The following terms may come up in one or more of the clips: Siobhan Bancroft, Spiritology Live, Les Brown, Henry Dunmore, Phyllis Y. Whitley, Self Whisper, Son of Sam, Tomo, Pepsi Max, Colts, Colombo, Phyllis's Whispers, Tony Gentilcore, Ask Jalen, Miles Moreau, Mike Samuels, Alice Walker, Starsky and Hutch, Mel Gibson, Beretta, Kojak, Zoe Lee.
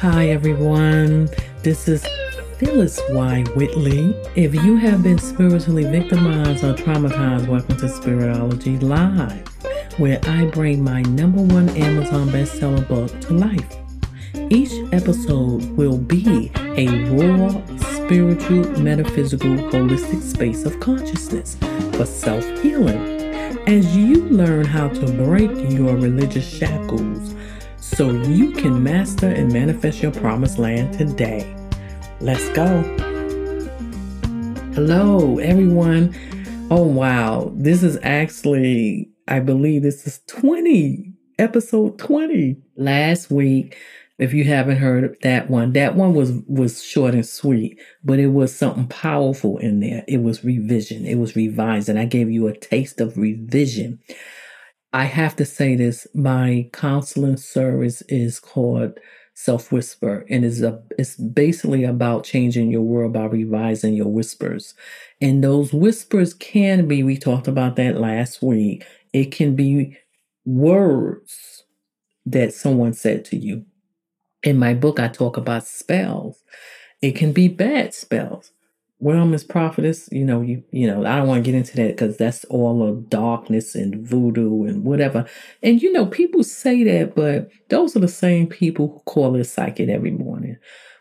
Hi everyone, this is Phyllis Y. Whitley. If you have been spiritually victimized or traumatized, welcome to Spiritology Live, where I bring my #1 Amazon bestseller book to life. Each episode will be a raw, spiritual, metaphysical, holistic space of consciousness for self-healing, as you learn how to break your religious shackles so you can master and manifest your promised land today. Let's go. Hello, everyone. Oh, wow. This is actually, I believe this is episode 20. Last week, if you haven't heard that one was short and sweet, but it was something powerful in there. It was revision. It was revised, and I gave you a taste of revision. I have to say this, my counseling service is called Self Whisper, and it's basically about changing your world by revising your whispers. And those whispers can be, we talked about that last week, it can be words that someone said to you. In my book, I talk about spells. It can be bad spells. Well, Miss Prophetess, you know, I don't want to get into that because that's all of darkness and voodoo and whatever. And, you know, people say that, but those are the same people who call it psychic every morning.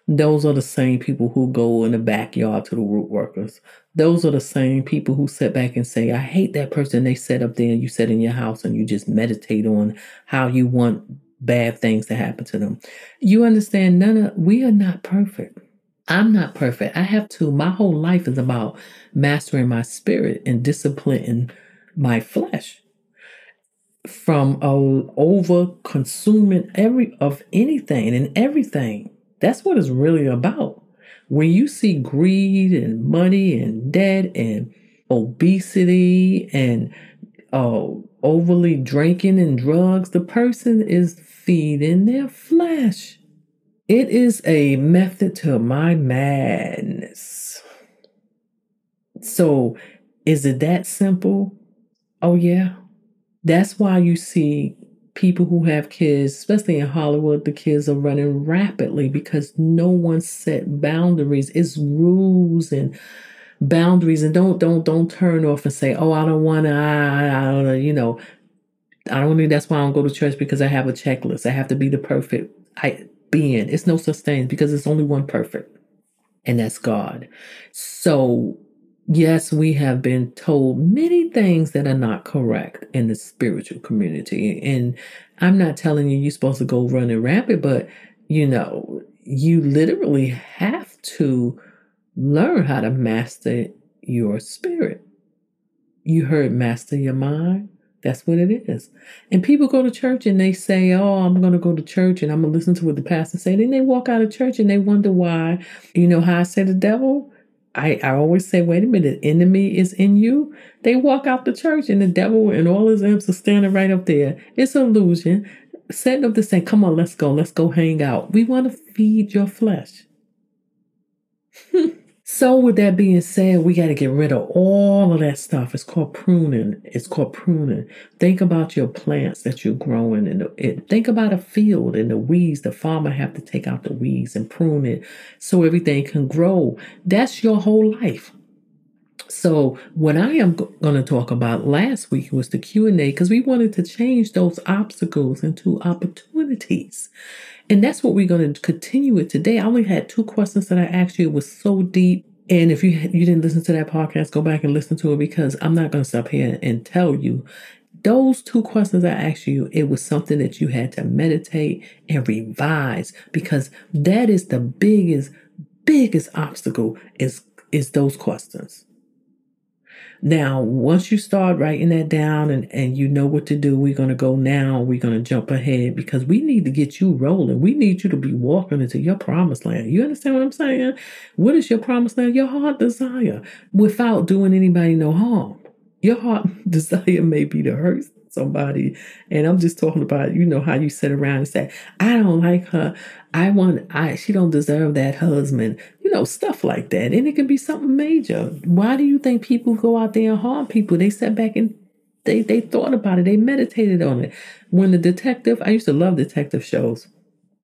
Those are the same people who go in the backyard to the root workers. Those are the same people who sit back and say, I hate that person they sat up there and you sit in your house and you just meditate on how you want bad things to happen to them. You understand, we are not perfect. I'm not perfect. I have to. My whole life is about mastering my spirit and disciplining my flesh from over consuming anything and everything. That's what it's really about. When you see greed and money and debt and obesity and overly drinking and drugs, the person is feeding their flesh. It is a method to my madness. So, is it that simple? Oh, yeah. That's why you see people who have kids, especially in Hollywood, the kids are running rapidly because no one set boundaries. It's rules and boundaries, and don't turn off and say, oh, I don't want to, I don't need, that's why I don't go to church, because I have a checklist. I have to be the perfect being. It's no such thing, because it's only one perfect, and that's God. So yes, we have been told many things that are not correct in the spiritual community. And I'm not telling you you're supposed to go running rampant, but you literally have to learn how to master your spirit. You heard master your mind. That's what it is. And people go to church and they say, oh, I'm going to go to church and I'm going to listen to what the pastor said. Then they walk out of church and they wonder why. You know how I say the devil? I always say, wait a minute, the enemy is in you. They walk out the church and the devil and all his imps are standing right up there. It's an illusion. Setting up this thing, come on, let's go. Let's go hang out. We want to feed your flesh. So with that being said, we got to get rid of all of that stuff. It's called pruning. Think about your plants that you're growing. Think about a field and the weeds. The farmer have to take out the weeds and prune it so everything can grow. That's your whole life. So what I am going to talk about last week was the Q&A, because we wanted to change those obstacles into opportunities. And that's what we're going to continue with today. I only had 2 questions that I asked you. It was so deep. And if you didn't listen to that podcast, go back and listen to it, because I'm not going to stop here and tell you. Those 2 questions I asked you, it was something that you had to meditate and revise, because that is the biggest obstacle is those questions. Now, once you start writing that down and you know what to do, we're going to go now. We're going to jump ahead, because we need to get you rolling. We need you to be walking into your promised land. You understand what I'm saying? What is your promised land? Your heart desire, without doing anybody no harm. Your heart desire may be to hurt somebody. And I'm just talking about, how you sit around and say, I don't like her. She don't deserve that husband. Stuff like that. And it can be something major. Why do you think people go out there and harm people? They sat back and they thought about it. They meditated on it. When the detective, I used to love detective shows.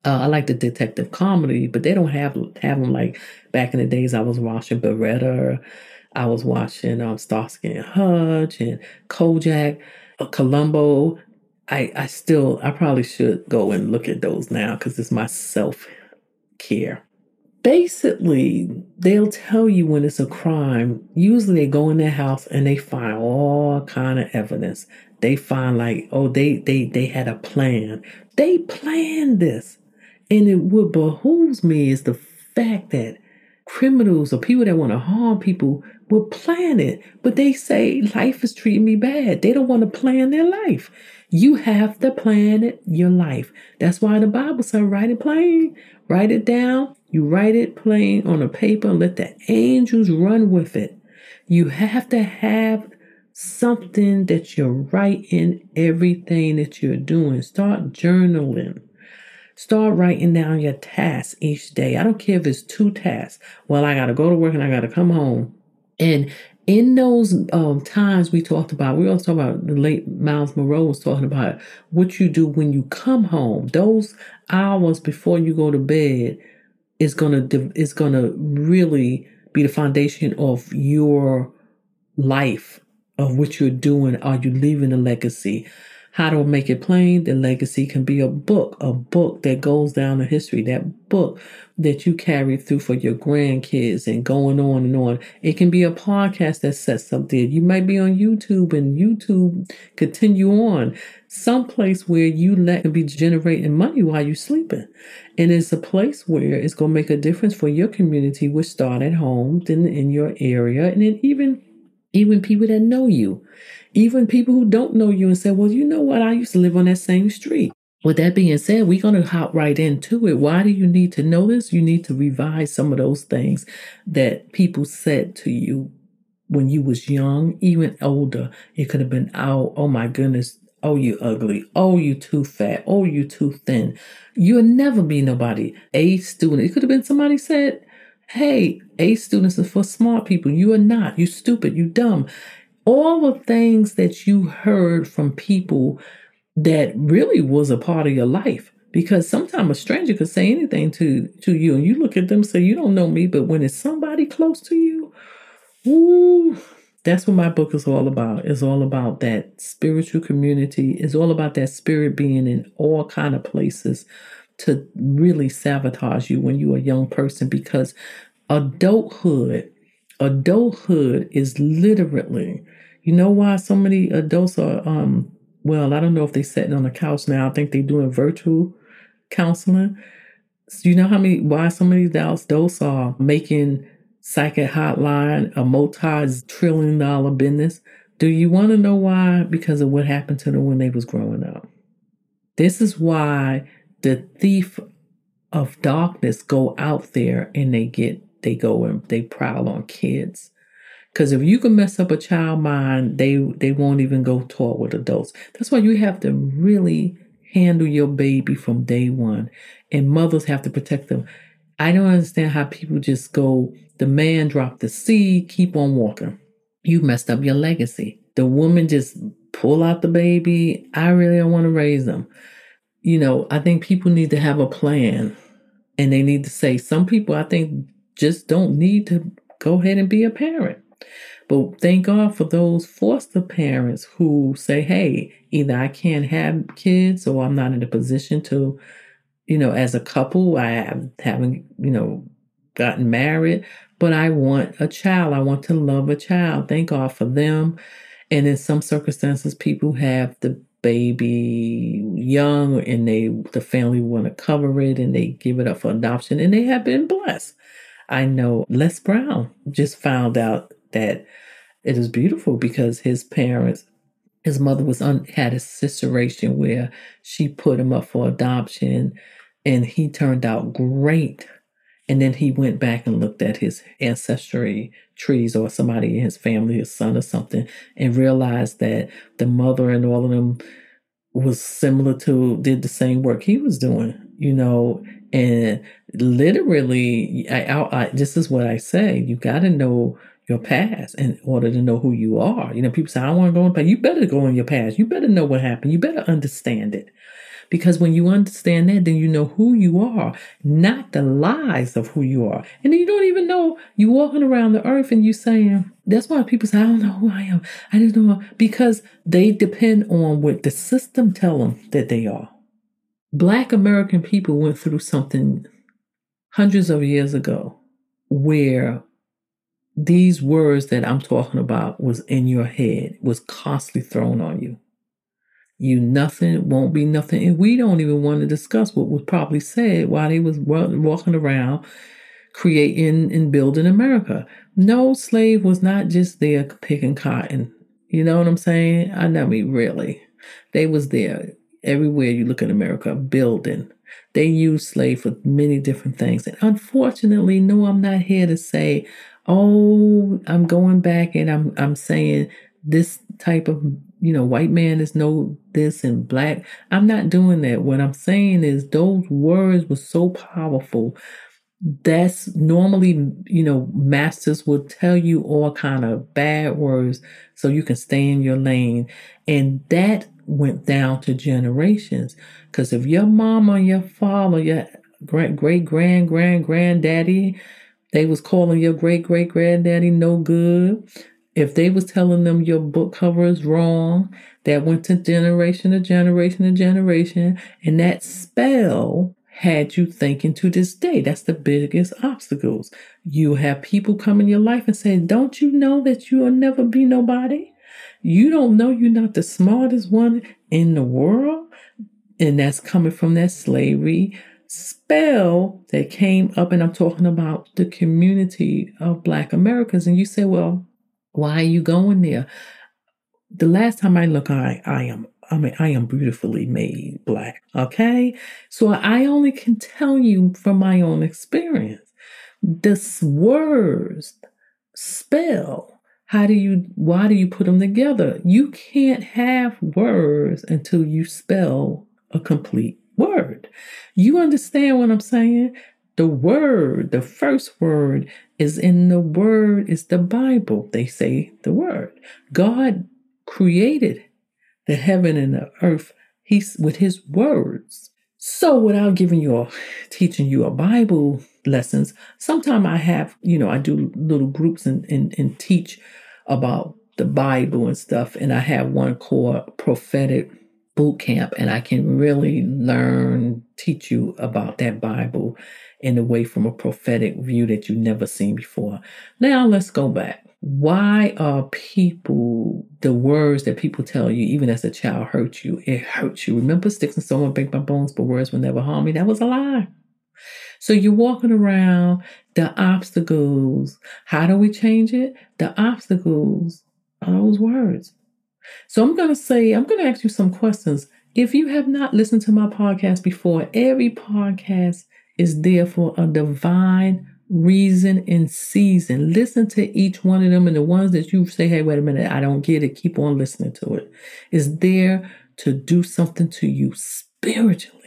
I like the detective comedy, but they don't have them like back in the days. I was watching Beretta. I was watching Starsky and Hutch and Kojak, Colombo. I probably should go and look at those now because it's my self-care. Basically, they'll tell you when it's a crime. Usually they go in their house and they find all kind of evidence. They find like, oh, they had a plan. They planned this. And it what behooves me is the fact that criminals or people that want to harm people will plan it. But they say life is treating me bad. They don't want to plan their life. You have to plan it, your life. That's why the Bible said, write it plain. Write it down. You write it plain on a paper and let the angels run with it. You have to have something that you're writing everything that you're doing. Start journaling. Start writing down your tasks each day. I don't care if it's 2 tasks. Well, I got to go to work and I got to come home. And in those times we talked about, we also talked about the late Miles Moreau was talking about what you do when you come home. Those hours before you go to bed is gonna really be the foundation of your life, of what you're doing. Are you leaving a legacy? How to make it plain? The legacy can be a book that goes down in history, that book that you carry through for your grandkids and going on and on. It can be a podcast that sets up there. You might be on YouTube and YouTube continue on. Someplace where you let it be generating money while you're sleeping. And it's a place where it's going to make a difference for your community, which start at home, then in your area, and then even people that know you, even people who don't know you and say, well, you know what? I used to live on that same street. With that being said, we're going to hop right into it. Why do you need to know this? You need to revise some of those things that people said to you when you was young, even older. It could have been, oh my goodness. Oh, you ugly. Oh, you too fat. Oh, you too thin. You'll never be nobody. A student. It could have been somebody said, hey, A students are for smart people. You are not. You stupid. You dumb. All the things that you heard from people that really was a part of your life. Because sometimes a stranger could say anything to you. And you look at them and say, you don't know me. But when it's somebody close to you, ooh, that's what my book is all about. It's all about that spiritual community. It's all about that spirit being in all kind of places to really sabotage you when you're a young person, because adulthood is literally, you know why so many adults are, well, I don't know if they're sitting on the couch now. I think they're doing virtual counseling. So you know why so many adults are making psychic hotline a multi-trillion dollar business? Do you want to know why? Because of what happened to them when they was growing up. This is why the thief of darkness go out there and they prowl on kids. Because if you can mess up a child's mind, they won't even go toward with adults. That's why you have to really handle your baby from day one. And mothers have to protect them. I don't understand how people just go, the man dropped the seed, keep on walking. You messed up your legacy. The woman just pull out the baby. I really don't want to raise them. You know, I think people need to have a plan, and they need to say, some people I think just don't need to go ahead and be a parent. But thank God for those foster parents who say, hey, either I can't have kids or I'm not in a position to, you know, as a couple, I haven't, you know, gotten married, but I want a child. I want to love a child. Thank God for them. And in some circumstances, people have the baby young and the family want to cover it and they give it up for adoption, and they have been blessed. I know Les Brown just found out that it is beautiful because his mother was had a situation where she put him up for adoption and he turned out great. And then he went back and looked at his ancestry trees or somebody in his family, his son or something, and realized that the mother and all of them was similar to, did the same work he was doing, you know. And literally, this is what I say, you got to know your past in order to know who you are. You know, people say, I don't want to go in past. You better go in your past. You better know what happened. You better understand it. Because when you understand that, then you know who you are, not the lies of who you are. And then you don't even know you're walking around the earth and you're saying, that's why people say, I don't know who I am. I just know, because they depend on what the system tell them that they are. Black American people went through something hundreds of years ago where these words that I'm talking about was in your head, was constantly thrown on you. You nothing, won't be nothing. And we don't even want to discuss what was probably said while they was walking around creating and building America. No slave was not just there picking cotton. You know what I'm saying? I mean, really. They was there everywhere you look at America, building. They used slave for many different things. And unfortunately, no, I'm not here to say, oh, I'm going back and I'm saying this type of, you know, white man is no this and black. I'm not doing that. What I'm saying is those words were so powerful. That's normally, you know, masters will tell you all kind of bad words so you can stay in your lane. And that went down to generations. Because if your mama, your father, your great-great-granddaddy, they was calling your great-great-granddaddy no good. If they was telling them your book cover is wrong, that went to generation to generation to generation. And that spell had you thinking to this day. That's the biggest obstacles. You have people come in your life and say, don't you know that you will never be nobody? You don't know you're not the smartest one in the world. And that's coming from that slavery spell that came up. And I'm talking about the community of Black Americans. And you say, well, why are you going there? The last time I look, I am beautifully made Black. Okay. So I only can tell you from my own experience, this words spell. Why do you put them together? You can't have words until you spell a complete word. You understand what I'm saying? The word, the first word is in the word, is the Bible. They say the word. God created the heaven and the earth with his words. So without giving you or teaching you a Bible lessons, sometimes I have, you know, I do little groups and teach about the Bible and stuff. And I have one called Prophetic Boot Camp, and I can really teach you about that Bible in a way from a prophetic view that you've never seen before. Now let's go back. Why are people, the words that people tell you, even as a child, hurt you? It hurts you. Remember, sticks and stones break my bones, but words will never harm me. That was a lie. So you're walking around the obstacles. How do we change it? The obstacles are those words. So I'm going to ask you some questions. If you have not listened to my podcast before, every podcast is there for a divine reason and season. Listen to each one of them, and the ones that you say, hey, wait a minute, I don't get it, keep on listening to it. It's there to do something to you spiritually.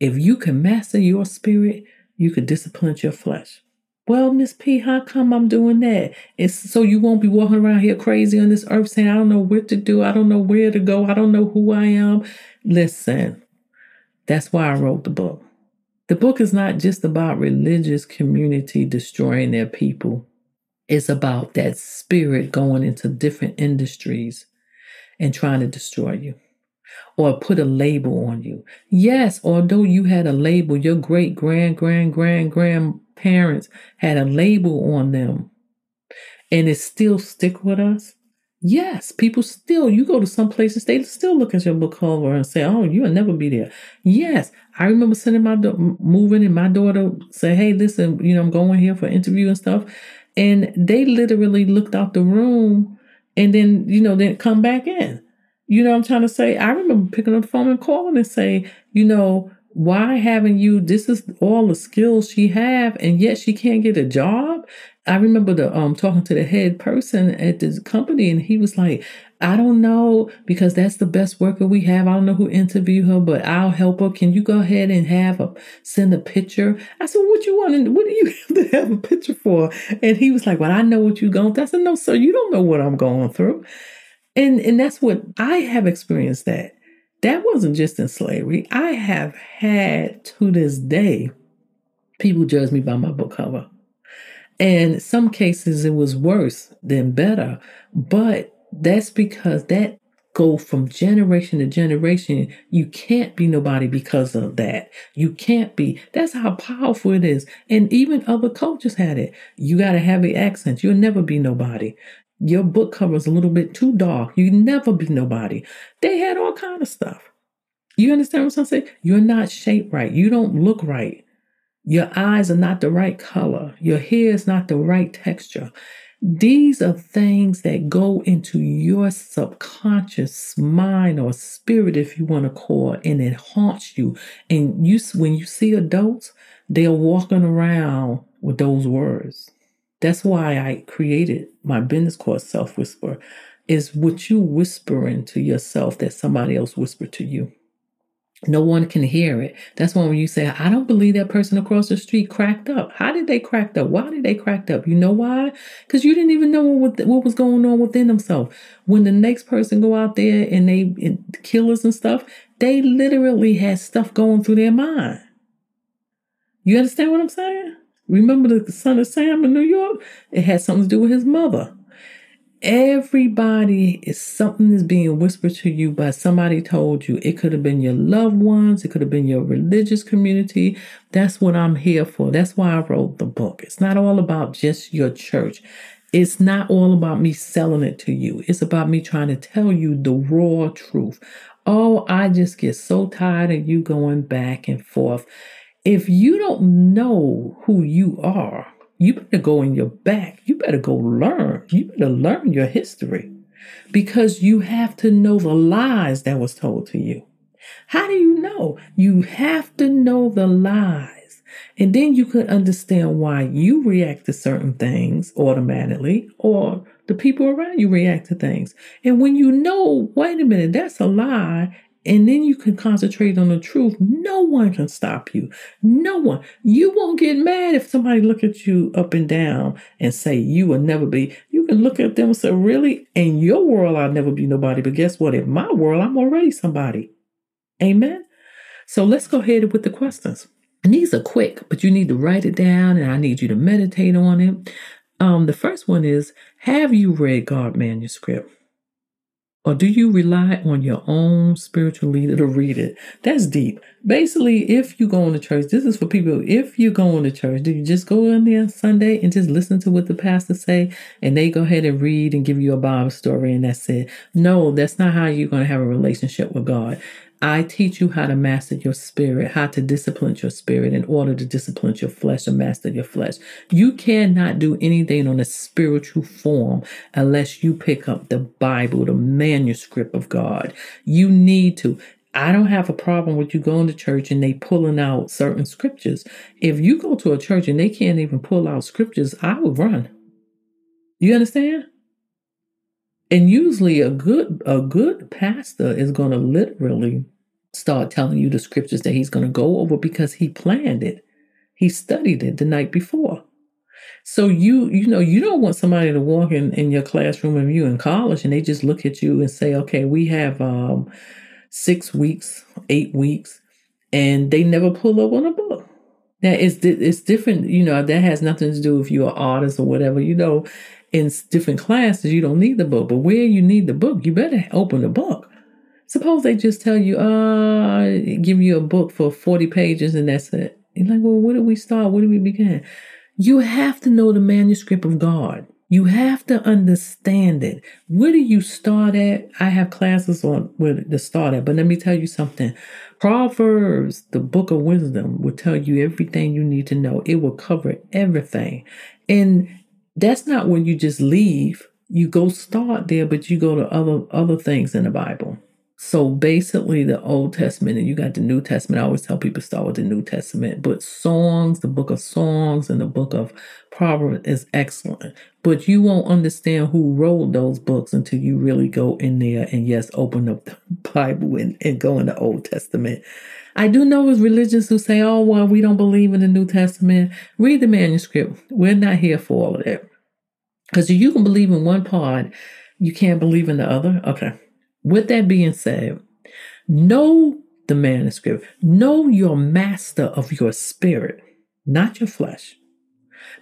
If you can master your spirit, you can discipline your flesh. Well, Miss P, how come I'm doing that? It's so you won't be walking around here crazy on this earth saying, I don't know what to do, I don't know where to go, I don't know who I am. Listen, that's why I wrote the book. The book is not just about religious community destroying their people. It's about that spirit going into different industries and trying to destroy you or put a label on you. Yes, although you had a label, your great grandparents had a label on them, and it still stick with us. Yes, people still, you go to some places, they still look at your book cover and say, oh, you'll never be there. Yes, I remember sending moving and my daughter said, hey, listen, you know, I'm going here for an interview and stuff. And they literally looked out the room and then, you know, didn't come back in. You know what I'm trying to say? I remember picking up the phone and calling and say, you know, why haven't you, this is all the skills she have and yet she can't get a job. I remember talking to the head person at this company, and he was like, I don't know, because that's the best worker we have. I don't know who interviewed her, but I'll help her. Can you go ahead and send a picture? I said, what you want? And what do you have to have a picture for? And he was like, well, I know what you're going through. I said, no, sir, you don't know what I'm going through. And that's what I have experienced that. That wasn't just in slavery. I have had, to this day, people judge me by my book cover. And some cases it was worse than better. But that's because that go from generation to generation. You can't be nobody because of that. You can't be. That's how powerful it is. And even other cultures had it. You got to have an accent. You'll never be nobody. Your book cover is a little bit too dark. You never be nobody. They had all kind of stuff. You understand what I'm saying? You're not shaped right. You don't look right. Your eyes are not the right color. Your hair is not the right texture. These are things that go into your subconscious mind or spirit, if you want to call it, and it haunts you. And you, when you see adults, they're walking around with those words. That's why I created my business called Self Whisper, is what you whispering to yourself that somebody else whispered to you. No one can hear it. That's when you say, I don't believe that person across the street cracked up. How did they crack up? Why did they crack up? You know why? Because you didn't even know what was going on within themselves. When the next person go out there and they killers and stuff, they literally had stuff going through their mind. You understand what I'm saying? Remember the Son of Sam in New York? It had something to do with his mother. Everybody is something that's being whispered to you by somebody told you. It could have been your loved ones. It could have been your religious community. That's what I'm here for. That's why I wrote the book. It's not all about just your church. It's not all about me selling it to you. It's about me trying to tell you the raw truth. Oh, I just get so tired of you going back and forth. If you don't know who you are, you better go in your back. You better go learn. You better learn your history, because you have to know the lies that was told to you. How do you know? You have to know the lies. And then you could understand why you react to certain things automatically, or the people around you react to things. And when you know, wait a minute, that's a lie, and then you can concentrate on the truth. No one can stop you. No one. You won't get mad if somebody look at you up and down and say you will never be. You can look at them and say, really? In your world, I'll never be nobody. But guess what? In my world, I'm already somebody. Amen? So let's go ahead with the questions. And these are quick, but you need to write it down and I need you to meditate on it. The first one is, have you read God's manuscript? Or do you rely on your own spiritual leader to read it? That's deep. Basically, if you go into church, this is for people. If you go into church, do you just go in there on Sunday and just listen to what the pastor say and they go ahead and read and give you a Bible story and that's it? No, that's not how you're going to have a relationship with God. I teach you how to master your spirit, how to discipline your spirit in order to discipline your flesh and master your flesh. You cannot do anything on a spiritual form unless you pick up the Bible, the manuscript of God. You need to. I don't have a problem with you going to church and they pulling out certain scriptures. If you go to a church and they can't even pull out scriptures, I would run. You understand? And usually a good pastor is going to literally start telling you the scriptures that he's going to go over because he planned it. He studied it the night before. So you don't want somebody to walk in your classroom and you in college and they just look at you and say, okay, we have 6 weeks, 8 weeks, and they never pull up on a book. Now it's different. You know, that has nothing to do if you're an artist or whatever, you know. In different classes, you don't need the book, but where you need the book, you better open the book. Suppose they just tell you, give you a book for 40 pages and that's it. You're like, well, where do we start? Where do we begin? You have to know the manuscript of God. You have to understand it. Where do you start at? I have classes on where to start at, but let me tell you something. Proverbs, the book of wisdom, will tell you everything you need to know. It will cover everything. And that's not when you just leave. You go start there, but you go to other things in the Bible. So basically the Old Testament and you got the New Testament. I always tell people start with the New Testament, but Songs, the book of Songs and the book of Proverbs is excellent. But you won't understand who wrote those books until you really go in there and yes, open up the Bible and go in the Old Testament. I do know it's religions who say, oh, well, we don't believe in the New Testament. Read the manuscript. We're not here for all of that. Because you can believe in one part, you can't believe in the other. Okay. With that being said, Know the manuscript. Know your master of your spirit, not your flesh.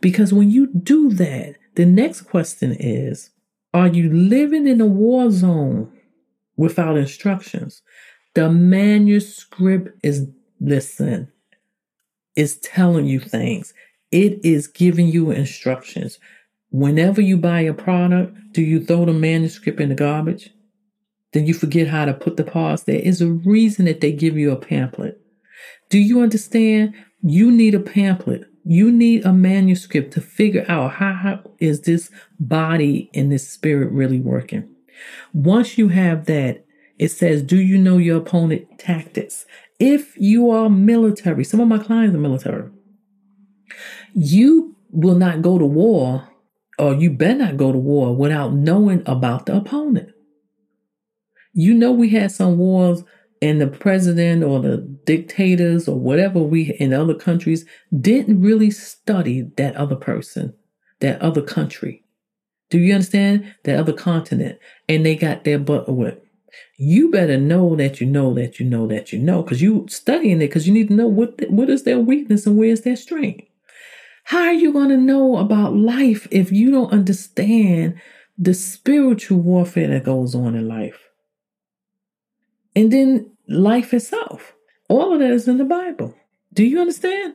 Because when you do that, the next question is, are you living in a war zone without instructions? The manuscript is, listen, is telling you things. It is giving you instructions. Whenever you buy a product, do you throw the manuscript in the garbage? Then you forget how to put the parts there. It's a reason that they give you a pamphlet. Do you understand? You need a pamphlet. You need a manuscript to figure out how is this body and this spirit really working. Once you have that, it says, do you know your opponent's tactics? If you are military, some of my clients are military, you will not go to war, or you better not go to war without knowing about the opponent. You know, we had some wars and the president or the dictators or whatever we in other countries didn't really study that other person, that other country. Do you understand? That other continent. And they got their butt whipped. You better know that you know that you know that you know, because you studying it, because you need to know what is their weakness and where is their strength. How are you going to know about life if you don't understand the spiritual warfare that goes on in life? And then life itself. All of that is in the Bible. Do you understand?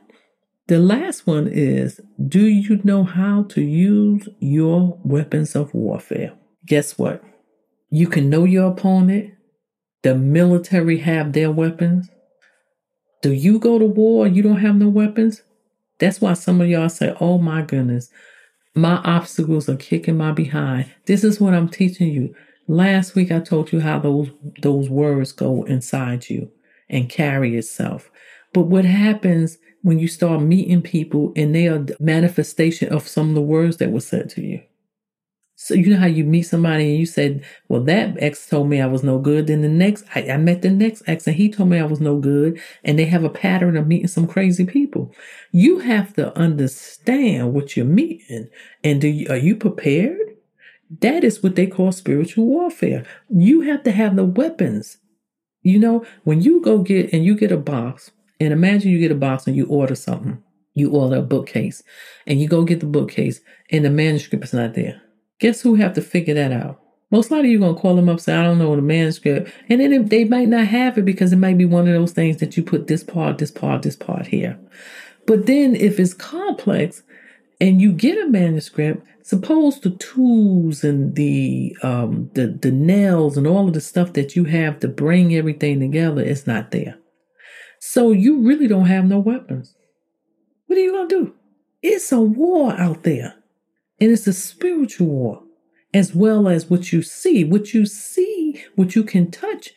The last one is, do you know how to use your weapons of warfare? Guess what? You can know your opponent. The military have their weapons. Do you go to war and you don't have no weapons? That's why some of y'all say, oh my goodness, my obstacles are kicking my behind. This is what I'm teaching you. Last week, I told you how those words go inside you and carry itself. But what happens when you start meeting people and they are the manifestation of some of the words that were said to you? So you know how you meet somebody and you said, well, that ex told me I was no good. Then the next, I met the next ex and he told me I was no good. And they have a pattern of meeting some crazy people. You have to understand what you're meeting. And are you prepared? That is what they call spiritual warfare. You have to have the weapons. You know, when you go get and you get a box, and imagine you get a box and you order something. You order a bookcase and you go get the bookcase and the manuscript is not there. Guess who have to figure that out? Most likely you're going to call them up, say, I don't know the manuscript. And then they might not have it because it might be one of those things that you put this part here. But then if it's complex and you get a manuscript, suppose the tools and the nails and all of the stuff that you have to bring everything together is not there. So you really don't have no weapons. What are you going to do? It's a war out there. And it's a spiritual war as well as what you see. What you see, what you can touch,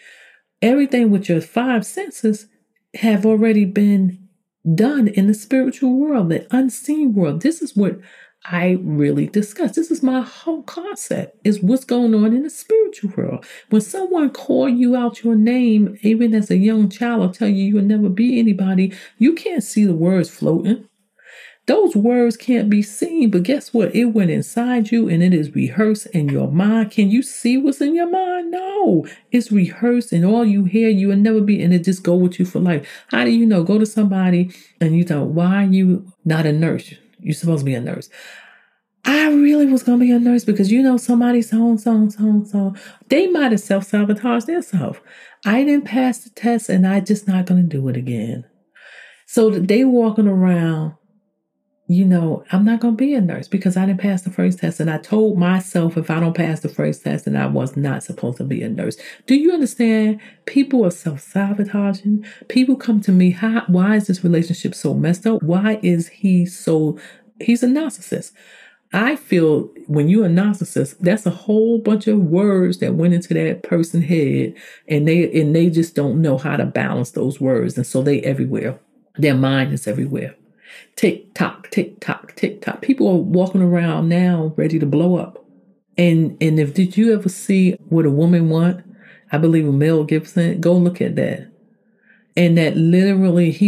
everything with your five senses have already been done in the spiritual world, the unseen world. This is what I really discuss. This is my whole concept, is what's going on in the spiritual world. When someone call you out your name, even as a young child, or tell you will never be anybody, you can't see the words floating. Those words can't be seen, but guess what? It went inside you and it is rehearsed in your mind. Can you see what's in your mind? No, it's rehearsed and all you hear, you will never be, and it just go with you for life. How do you know? Go to somebody and you thought, why are you not a nurse? You're supposed to be a nurse. I really was going to be a nurse because, you know, somebody's so. They might have self-sabotaged themselves. I didn't pass the test and I just not going to do it again. So they walking around, you know, I'm not going to be a nurse because I didn't pass the first test. And I told myself if I don't pass the first test, then I was not supposed to be a nurse. Do you understand? People are self-sabotaging. People come to me, why is this relationship so messed up? Why is he so... He's a narcissist. I feel when you're a narcissist, that's a whole bunch of words that went into that person's head. And they just don't know how to balance those words. And so they everywhere. Their mind is everywhere. Tick tock, tick tock, tick tock. People are walking around now ready to blow up. And if did you ever see What a Woman Want? I believe Mel Gibson. Go look at that. and that literally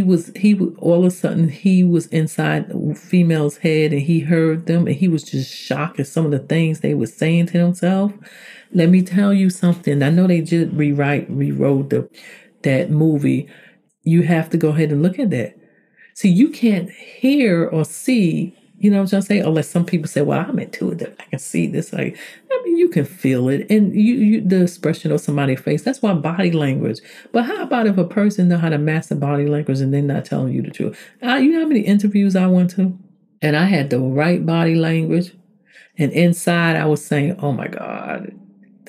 all of a sudden he was inside a female's head, and he heard them, and he was just shocked at some of the things they were saying to himself. Let me tell you something. I know they just rewrote that movie. You have to go ahead and look at that. See, you can't hear or see, you know what I'm trying to say? Unless some people say, well, I'm intuitive, I can see this. Like, I mean, you can feel it. And you the expression of somebody's face, that's why body language. But how about if a person know how to master body language and they're not telling you the truth? You know how many interviews I went to? And I had the right body language. And inside I was saying, oh my God,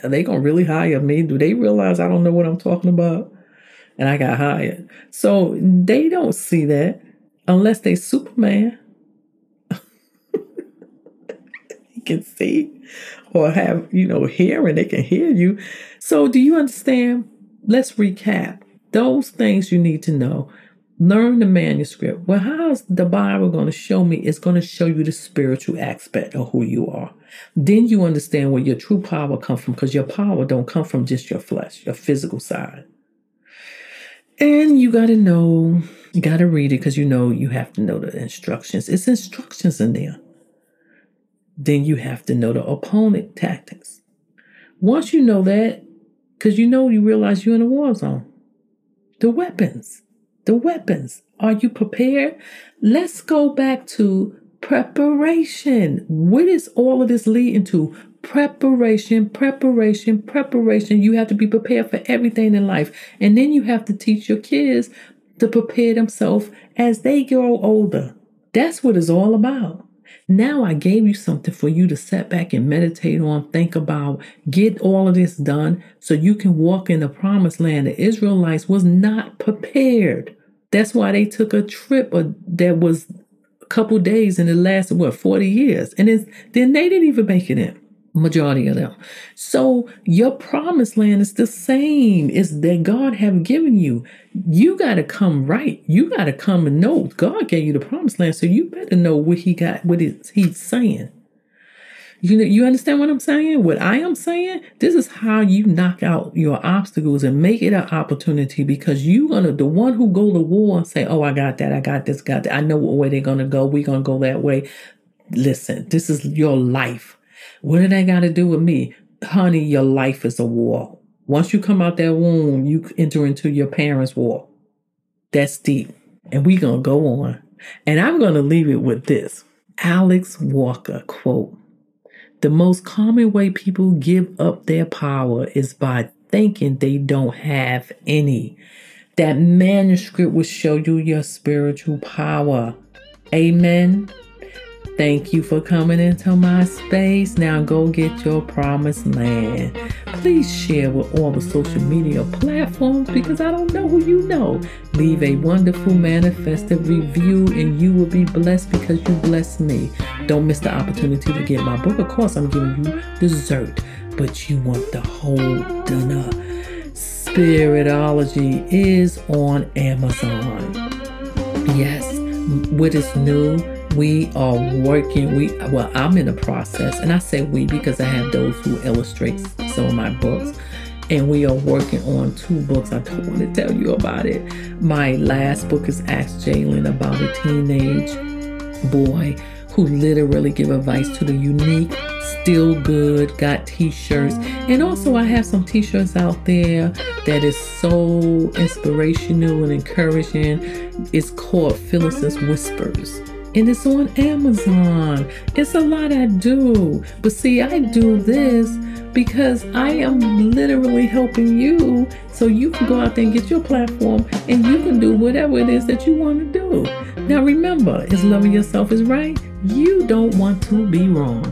are they going to really hire me? Do they realize I don't know what I'm talking about? And I got hired. So they don't see that. Unless they Superman, you can see or have, hearing, they can hear you. So do you understand? Let's recap. Those things you need to know. Learn the manuscript. Well, how's the Bible going to show me? It's going to show you the spiritual aspect of who you are. Then you understand where your true power comes from, because your power don't come from just your flesh, your physical side. And you got to know, you got to read it, because you have to know the instructions. It's instructions in there. Then you have to know the opponent tactics. Once you know that, because you realize you're in a war zone. The weapons. Are you prepared? Let's go back to preparation. What is all of this leading to? Preparation. You have to be prepared for everything in life. And then you have to teach your kids to prepare themselves as they grow older. That's what it's all about. Now I gave you something for you to sit back and meditate on, think about, get all of this done so you can walk in the promised land. The Israelites was not prepared. That's why they took a trip that was a couple days and it lasted, 40 years. And then they didn't even make it in. Majority of them. So your promised land is the same as that God have given you. You got to come right. You got to come and know God gave you the promised land. So you better know what he got, what he's saying. You understand what I'm saying? What I am saying? This is how you knock out your obstacles and make it an opportunity, because the one who go to war and say, oh, I got that. I got this, got that. I know what way they're going to go. We're going to go that way. Listen, this is your life. What did that got to do with me? Honey, your life is a war. Once you come out that womb, you enter into your parents' war. That's deep. And we're going to go on. And I'm going to leave it with this. Alice Walker quote, "The most common way people give up their power is by thinking they don't have any." That manuscript will show you your spiritual power. Amen. Thank you for coming into my space. Now go get your promised land. Please share with all the social media platforms, because I don't know who you know. Leave a wonderful manifested review and you will be blessed, because you blessed me. Don't miss the opportunity to get my book. Of course, I'm giving you dessert, but you want the whole dinner. Spiritology is on Amazon. Yes, what is new? We are working. I'm in the process, and I say we because I have those who illustrate some of my books, and we are working on 2 books. I don't want to tell you about it. My last book is Ask Jalen, about a teenage boy who literally give advice to the unique, still good, got t-shirts. And also I have some t-shirts out there that is so inspirational and encouraging. It's called Phyllis's Whispers. And it's on Amazon. It's a lot I do. But see, I do this because I am literally helping you, so you can go out there and get your platform and you can do whatever it is that you want to do. Now remember, loving yourself is right. You don't want to be wrong.